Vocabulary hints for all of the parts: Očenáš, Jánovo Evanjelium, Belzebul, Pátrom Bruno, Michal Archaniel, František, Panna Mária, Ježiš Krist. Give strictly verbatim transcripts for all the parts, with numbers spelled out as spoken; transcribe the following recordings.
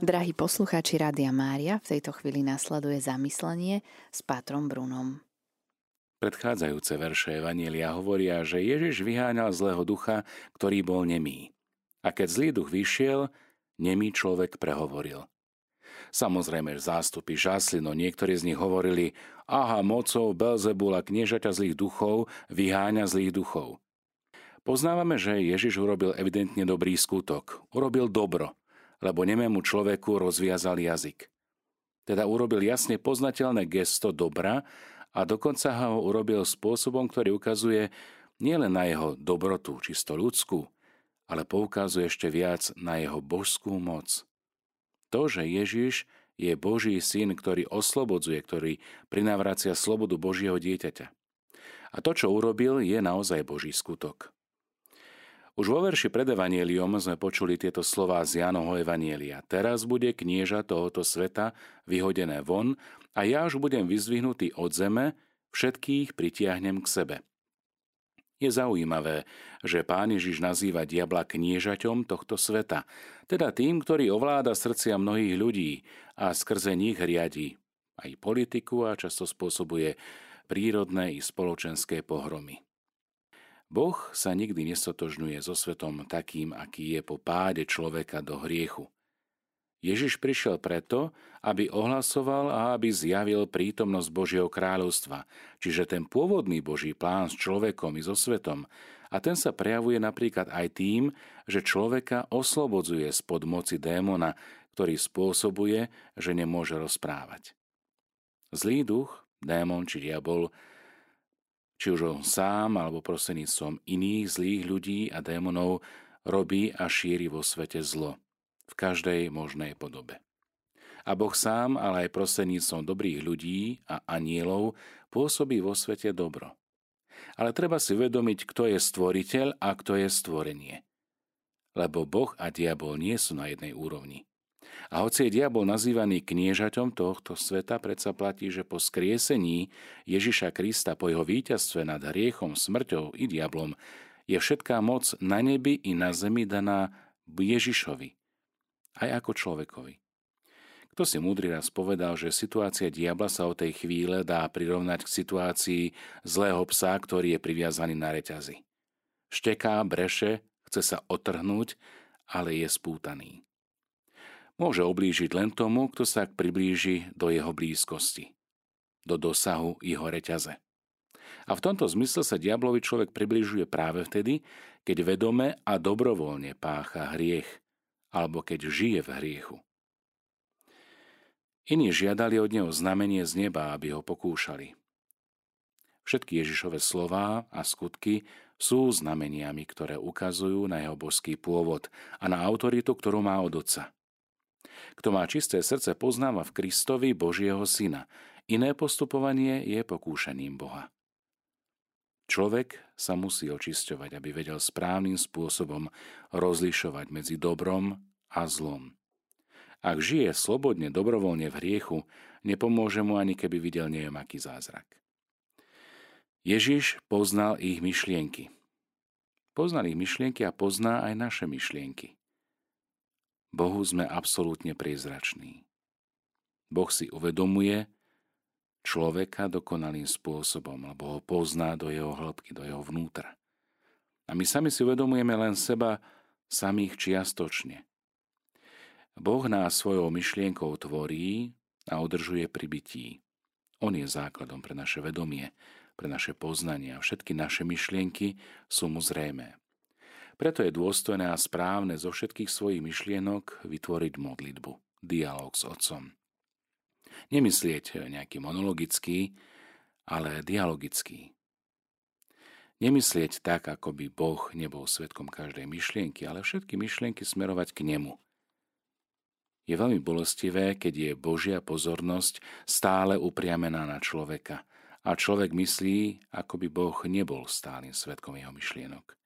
Drahí poslucháči Rádia Mária, v tejto chvíli nasleduje zamyslenie s Pátrom Brunom. Predchádzajúce verše Evanjelia hovoria, že Ježiš vyháňal zlého ducha, ktorý bol nemý. A keď zlý duch vyšiel, nemý človek prehovoril. Samozrejme, zástupy žasli, no niektorí z nich hovorili: aha, mocou Belzebula, kniežaťa zlých duchov, vyháňa zlých duchov. Poznávame, že Ježiš urobil evidentne dobrý skutok, urobil dobro, lebo nemému človeku rozviazal jazyk. Teda urobil jasne poznateľné gesto dobra a dokonca ho urobil spôsobom, ktorý ukazuje nielen na jeho dobrotu, čisto ľudskú, ale poukazuje ešte viac na jeho božskú moc. To, že Ježiš je Boží syn, ktorý oslobodzuje, ktorý prinavracia slobodu Božieho dieťaťa. A to, čo urobil, je naozaj Boží skutok. Už vo verši pred Evanjeliom sme počuli tieto slová z Jánovho Evanjelia. Teraz bude knieža tohoto sveta vyhodené von a ja už budem vyzdvihnutý od zeme, všetkých pritiahnem k sebe. Je zaujímavé, že Pán Ježiš nazýva diabla kniežaťom tohto sveta, teda tým, ktorý ovláda srdcia mnohých ľudí a skrze nich riadi aj politiku a často spôsobuje prírodné i spoločenské pohromy. Boh sa nikdy nestotožňuje so svetom takým, aký je po páde človeka do hriechu. Ježiš prišiel preto, aby ohlasoval a aby zjavil prítomnosť Božieho kráľovstva, čiže ten pôvodný Boží plán s človekom i so svetom, a ten sa prejavuje napríklad aj tým, že človeka oslobodzuje spod moci démona, ktorý spôsobuje, že nemôže rozprávať. Zlý duch, démon či diabol, či už on sám, alebo prostredníctvom iných zlých ľudí a démonov, robí a šíri vo svete zlo v každej možnej podobe. A Boh sám, ale aj prostredníctvom dobrých ľudí a anielov pôsobí vo svete dobro. Ale treba si uvedomiť, kto je stvoriteľ a kto je stvorenie. Lebo Boh a diabol nie sú na jednej úrovni. A hoci je diabol nazývaný kniežaťom tohto sveta, predsa platí, že po skriesení Ježiša Krista, po jeho víťazstve nad hriechom, smrťou i diablom, je všetká moc na nebi i na zemi daná Ježišovi, aj ako človekovi. Kto si múdry raz povedal, že situácia diabla sa od tej chvíle dá prirovnať k situácii zlého psa, ktorý je priviazaný na reťazi. Šteká, breše, chce sa otrhnúť, ale je spútaný. Môže oblížiť len tomu, kto sa priblíži do jeho blízkosti, do dosahu jeho reťaze. A v tomto zmysle sa diablovi človek približuje práve vtedy, keď vedome a dobrovoľne pácha hriech, alebo keď žije v hriechu. Iní žiadali od neho znamenie z neba, aby ho pokúšali. Všetky Ježišove slová a skutky sú znameniami, ktoré ukazujú na jeho božský pôvod a na autoritu, ktorú má od Otca. Kto má čisté srdce, poznáva v Kristovi Božieho Syna. Iné postupovanie je pokúšaním Boha. Človek sa musí očisťovať, aby vedel správnym spôsobom rozlišovať medzi dobrom a zlom. Ak žije slobodne, dobrovoľne v hriechu, nepomôže mu ani keby videl neviem aký zázrak. Ježiš poznal ich myšlienky. Poznal ich myšlienky a pozná aj naše myšlienky. Bohu sme absolútne priezrační. Boh si uvedomuje človeka dokonalým spôsobom, lebo ho pozná do jeho hĺbky, do jeho vnútra. A my sami si uvedomujeme len seba samých čiastočne. Boh nás svojou myšlienkou tvorí a udržuje pri bytí. On je základom pre naše vedomie, pre naše poznanie a všetky naše myšlienky sú mu zrejmé. Preto je dôstojné a správne zo všetkých svojich myšlienok vytvoriť modlitbu, dialóg s Otcom. Nemyslieť nejaký monologický, ale dialogický. Nemyslieť tak, ako by Boh nebol svedkom každej myšlienky, ale všetky myšlienky smerovať k nemu. Je veľmi bolestivé, keď je Božia pozornosť stále upriamená na človeka a človek myslí, ako by Boh nebol stálym svedkom jeho myšlienok.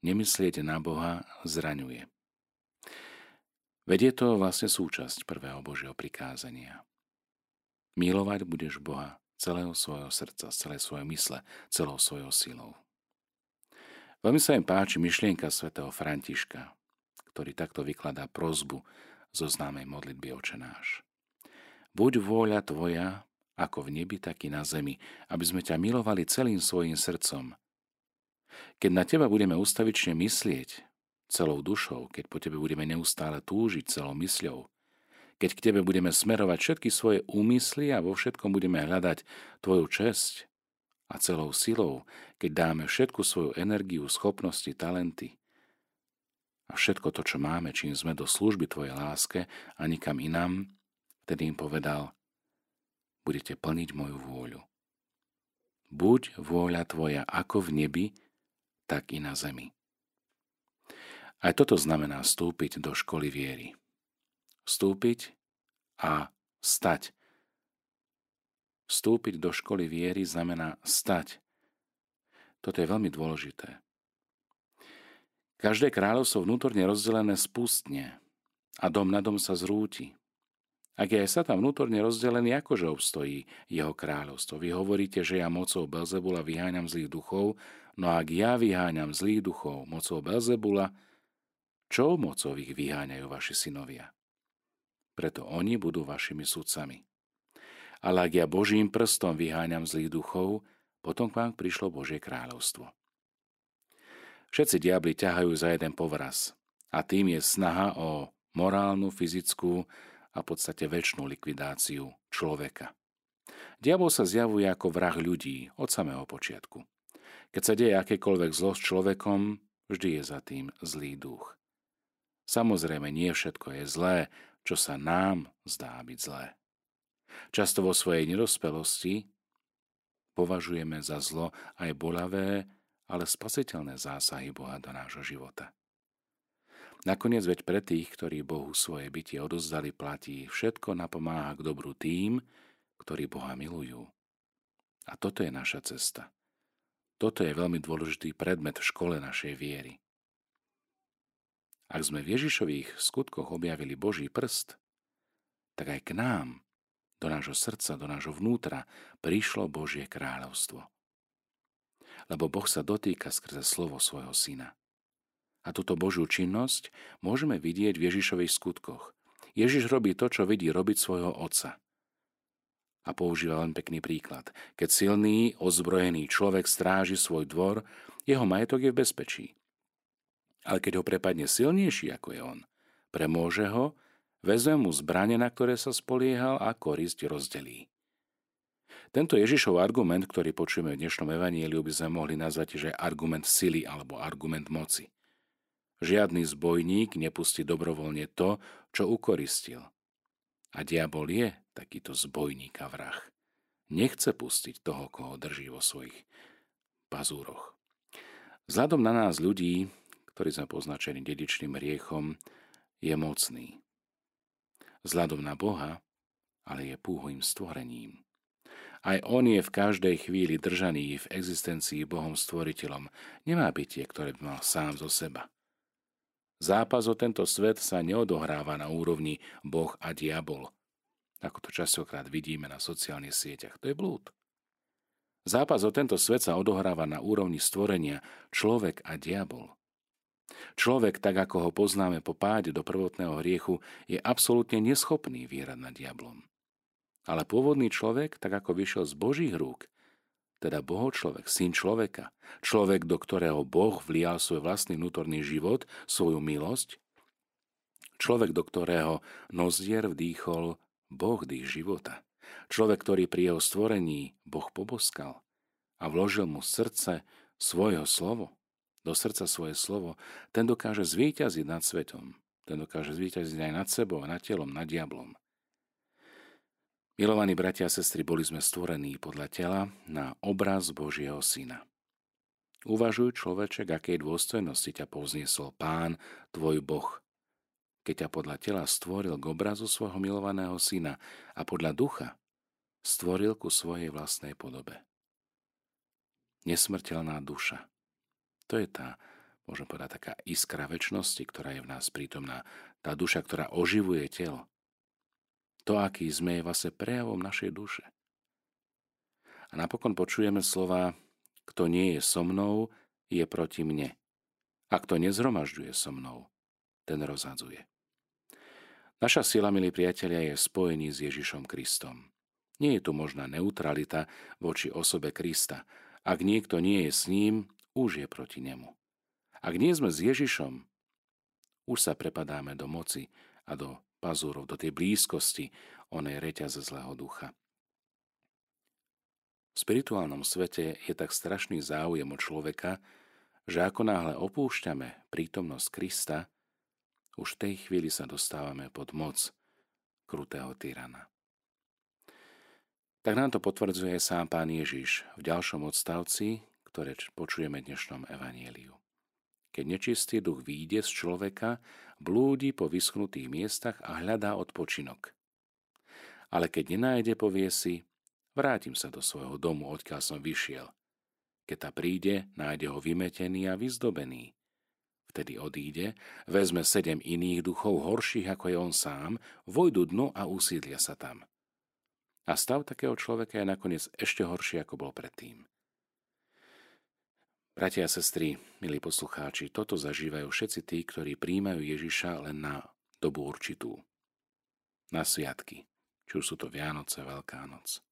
Nemyslieť na Boha zraňuje. Veď je to vlastne súčasť prvého Božieho prikázania. Milovať budeš Boha celého svojho srdca, celé svoje mysle, celou svojou silou. Veľmi sa im páči myšlienka svätého Františka, ktorý takto vykladá prosbu zo známej modlitby Očenáš. Buď vôľa tvoja, ako v nebi, tak i na zemi, aby sme ťa milovali celým svojim srdcom. Keď na teba budeme ustavične myslieť celou dušou, keď po tebe budeme neustále túžiť celou mysľou, keď k tebe budeme smerovať všetky svoje úmysly a vo všetkom budeme hľadať tvoju česť a celou silou, keď dáme všetku svoju energiu, schopnosti, talenty a všetko to, čo máme, čím sme do služby tvojej láske a nikam inám, vtedy im povedal: budete plniť moju vôľu. Buď vôľa tvoja ako v nebi, tak i na zemi. Aj toto znamená vstúpiť do školy viery. Vstúpiť a stať. Vstúpiť do školy viery znamená stať. Toto je veľmi dôležité. Každé kráľovstvo vnútorne rozdelené spustne a dom na dom sa zrúti. Ak je aj Satan vnútorne rozdelený, akože obstojí jeho kráľovstvo? Vy hovoríte, že ja mocou Belzebula vyháňam zlých duchov, no ak ja vyháňam zlých duchov mocou Belzebula, čo mocou ich vyháňajú vaši synovia? Preto oni budú vašimi sudcami. Ale ak ja Božím prstom vyháňam zlých duchov, potom k vám prišlo Božie kráľovstvo. Všetci diabli ťahajú za jeden povraz a tým je snaha o morálnu, fyzickú a v podstate večnú likvidáciu človeka. Diabol sa zjavuje ako vrah ľudí od samého počiatku. Keď sa deje akékoľvek zlo s človekom, vždy je za tým zlý duch. Samozrejme, nie všetko je zlé, čo sa nám zdá byť zlé. Často vo svojej nedospelosti považujeme za zlo aj bolavé, ale spasiteľné zásahy Boha do nášho života. Nakoniec veď pre tých, ktorí Bohu svoje bytie odozdali, platí: všetko napomáha k dobru tým, ktorí Boha milujú. A toto je naša cesta. Toto je veľmi dôležitý predmet v škole našej viery. Ak sme v Ježišových skutkoch objavili Boží prst, tak aj k nám, do nášho srdca, do nášho vnútra, prišlo Božie kráľovstvo. Lebo Boh sa dotýka skrze slovo svojho syna. A túto Božiu činnosť môžeme vidieť v Ježišových skutkoch. Ježiš robí to, čo vidí robiť svojho otca. A používa len pekný príklad. Keď silný, ozbrojený človek stráži svoj dvor, jeho majetok je v bezpečí. Ale keď ho prepadne silnejší ako je on, premôže ho, vezme mu zbrane, na ktoré sa spoliehal, a korisť rozdelí. Tento Ježišov argument, ktorý počujeme v dnešnom evanjeliu, by sme mohli nazvať, že argument sily alebo argument moci. Žiadny zbojník nepustí dobrovoľne to, čo ukoristil. A diabol je takýto zbojník a vrah. Nechce pustiť toho, koho drží vo svojich pazúroch. Vzhľadom na nás ľudí, ktorý sme poznačený dedičným hriechom, je mocný. Vzhľadom na Boha, ale je púhým stvorením. Aj on je v každej chvíli držaný v existencii Bohom stvoriteľom. Nemá bytie, ktoré by mal sám zo seba. Zápas o tento svet sa neodohráva na úrovni Boh a diabol, ako to častokrát vidíme na sociálnych sieťach. To je blúd. Zápas o tento svet sa odohráva na úrovni stvorenia človek a diabol. Človek, tak ako ho poznáme po páde do prvotného hriechu, je absolútne neschopný vierať nad diablom. Ale pôvodný človek, tak ako vyšiel z Božích rúk, teda bohočlovek, syn človeka, človek, do ktorého Boh vlial svoj vlastný vnútorný život, svoju milosť, človek, do ktorého nozdier vdýchol Boh dých života, človek, ktorý pri jeho stvorení Boh poboskal a vložil mu srdce svojho slovo, do srdca svoje slovo, ten dokáže zvíťaziť nad svetom. Ten dokáže zvíťaziť aj nad sebou, nad telom, nad diablom. Milovaní bratia a sestry, boli sme stvorení podľa tela na obraz Božieho syna. Uvažuj, človeček, akej dôstojnosti ťa povzniesol Pán, tvoj Boh, keď ťa podľa tela stvoril k obrazu svojho milovaného syna a podľa ducha stvoril ku svojej vlastnej podobe. Nesmrteľná duša. To je tá, môžem povedať, taká iskra večnosti, ktorá je v nás prítomná. Tá duša, ktorá oživuje telo. To, aký sme, je vlastne prejavom našej duše. A napokon počujeme slova: kto nie je so mnou, je proti mne. A kto nezhromažďuje so mnou, ten rozhadzuje. Naša sila, milí priatelia, je spojení s Ježišom Kristom. Nie je tu možná neutralita voči osobe Krista. Ak niekto nie je s ním, už je proti nemu. Ak nie sme s Ježišom, už sa prepadáme do moci a do pazúrov, do tej blízkosti onej reťaze zlého ducha. V spirituálnom svete je tak strašný záujem o človeka, že ako náhle opúšťame prítomnosť Krista, už v tej chvíli sa dostávame pod moc krutého tyrana. Tak nám to potvrdzuje sám Pán Ježiš v ďalšom odstavci, ktoré počujeme v dnešnom evanjeliu. Keď nečistý duch výjde z človeka, blúdi po vyschnutých miestach a hľadá odpočinok. Ale keď nenájde, povie si: vrátim sa do svojho domu, odkiaľ som vyšiel. Keď ta príde, nájde ho vymetený a vyzdobený. Vtedy odíde, vezme sedem iných duchov, horších ako je on sám, vojdu dnu a usídlia sa tam. A stav takého človeka je nakoniec ešte horší, ako bol predtým. Bratia a sestry, milí poslucháči, toto zažívajú všetci tí, ktorí prijímajú Ježiša len na dobu určitú. Na sviatky, či už sú to Vianoce, Veľká noc.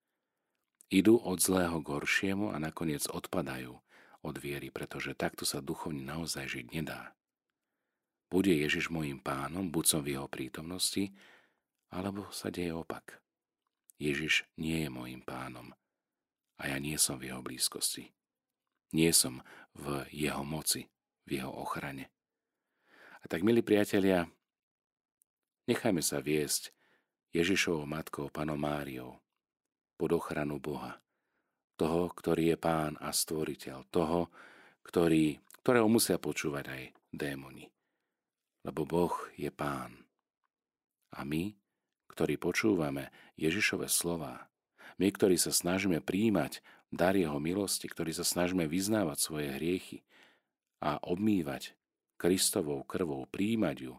Idú od zlého k horšiemu a nakoniec odpadajú od viery, pretože takto sa duchovne naozaj žiť nedá. Bude Ježiš môjim pánom, buď som v jeho prítomnosti, alebo sa deje opak. Ježiš nie je môjim pánom a ja nie som v jeho blízkosti. Nie som v jeho moci, v jeho ochrane. A tak, milí priatelia, nechajme sa viesť Ježišovou matkou, Pannou Máriou, pod ochranu Boha, toho, ktorý je Pán a Stvoriteľ, toho, ktorý, ktorého musia počúvať aj démoni. Lebo Boh je Pán. A my, ktorí počúvame Ježišove slová, my, ktorí sa snažíme prijímať dar jeho milosti, ktorí sa snažíme vyznávať svoje hriechy a obmývať Kristovou krvou, prijímať ju,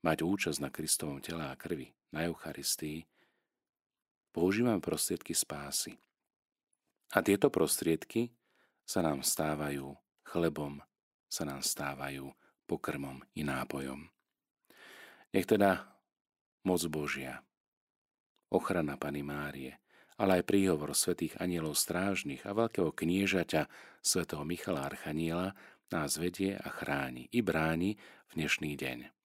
mať účasť na Kristovom tele a krvi, na Eucharistii, používame prostriedky spásy. A tieto prostriedky sa nám stávajú chlebom, sa nám stávajú pokrmom i nápojom. Nech teda moc Božia, ochrana Panny Márie, ale aj príhovor svätých anjelov strážnych a veľkého kniežaťa svätého Michala Archaniela nás vedie a chráni i bráni v dnešný deň.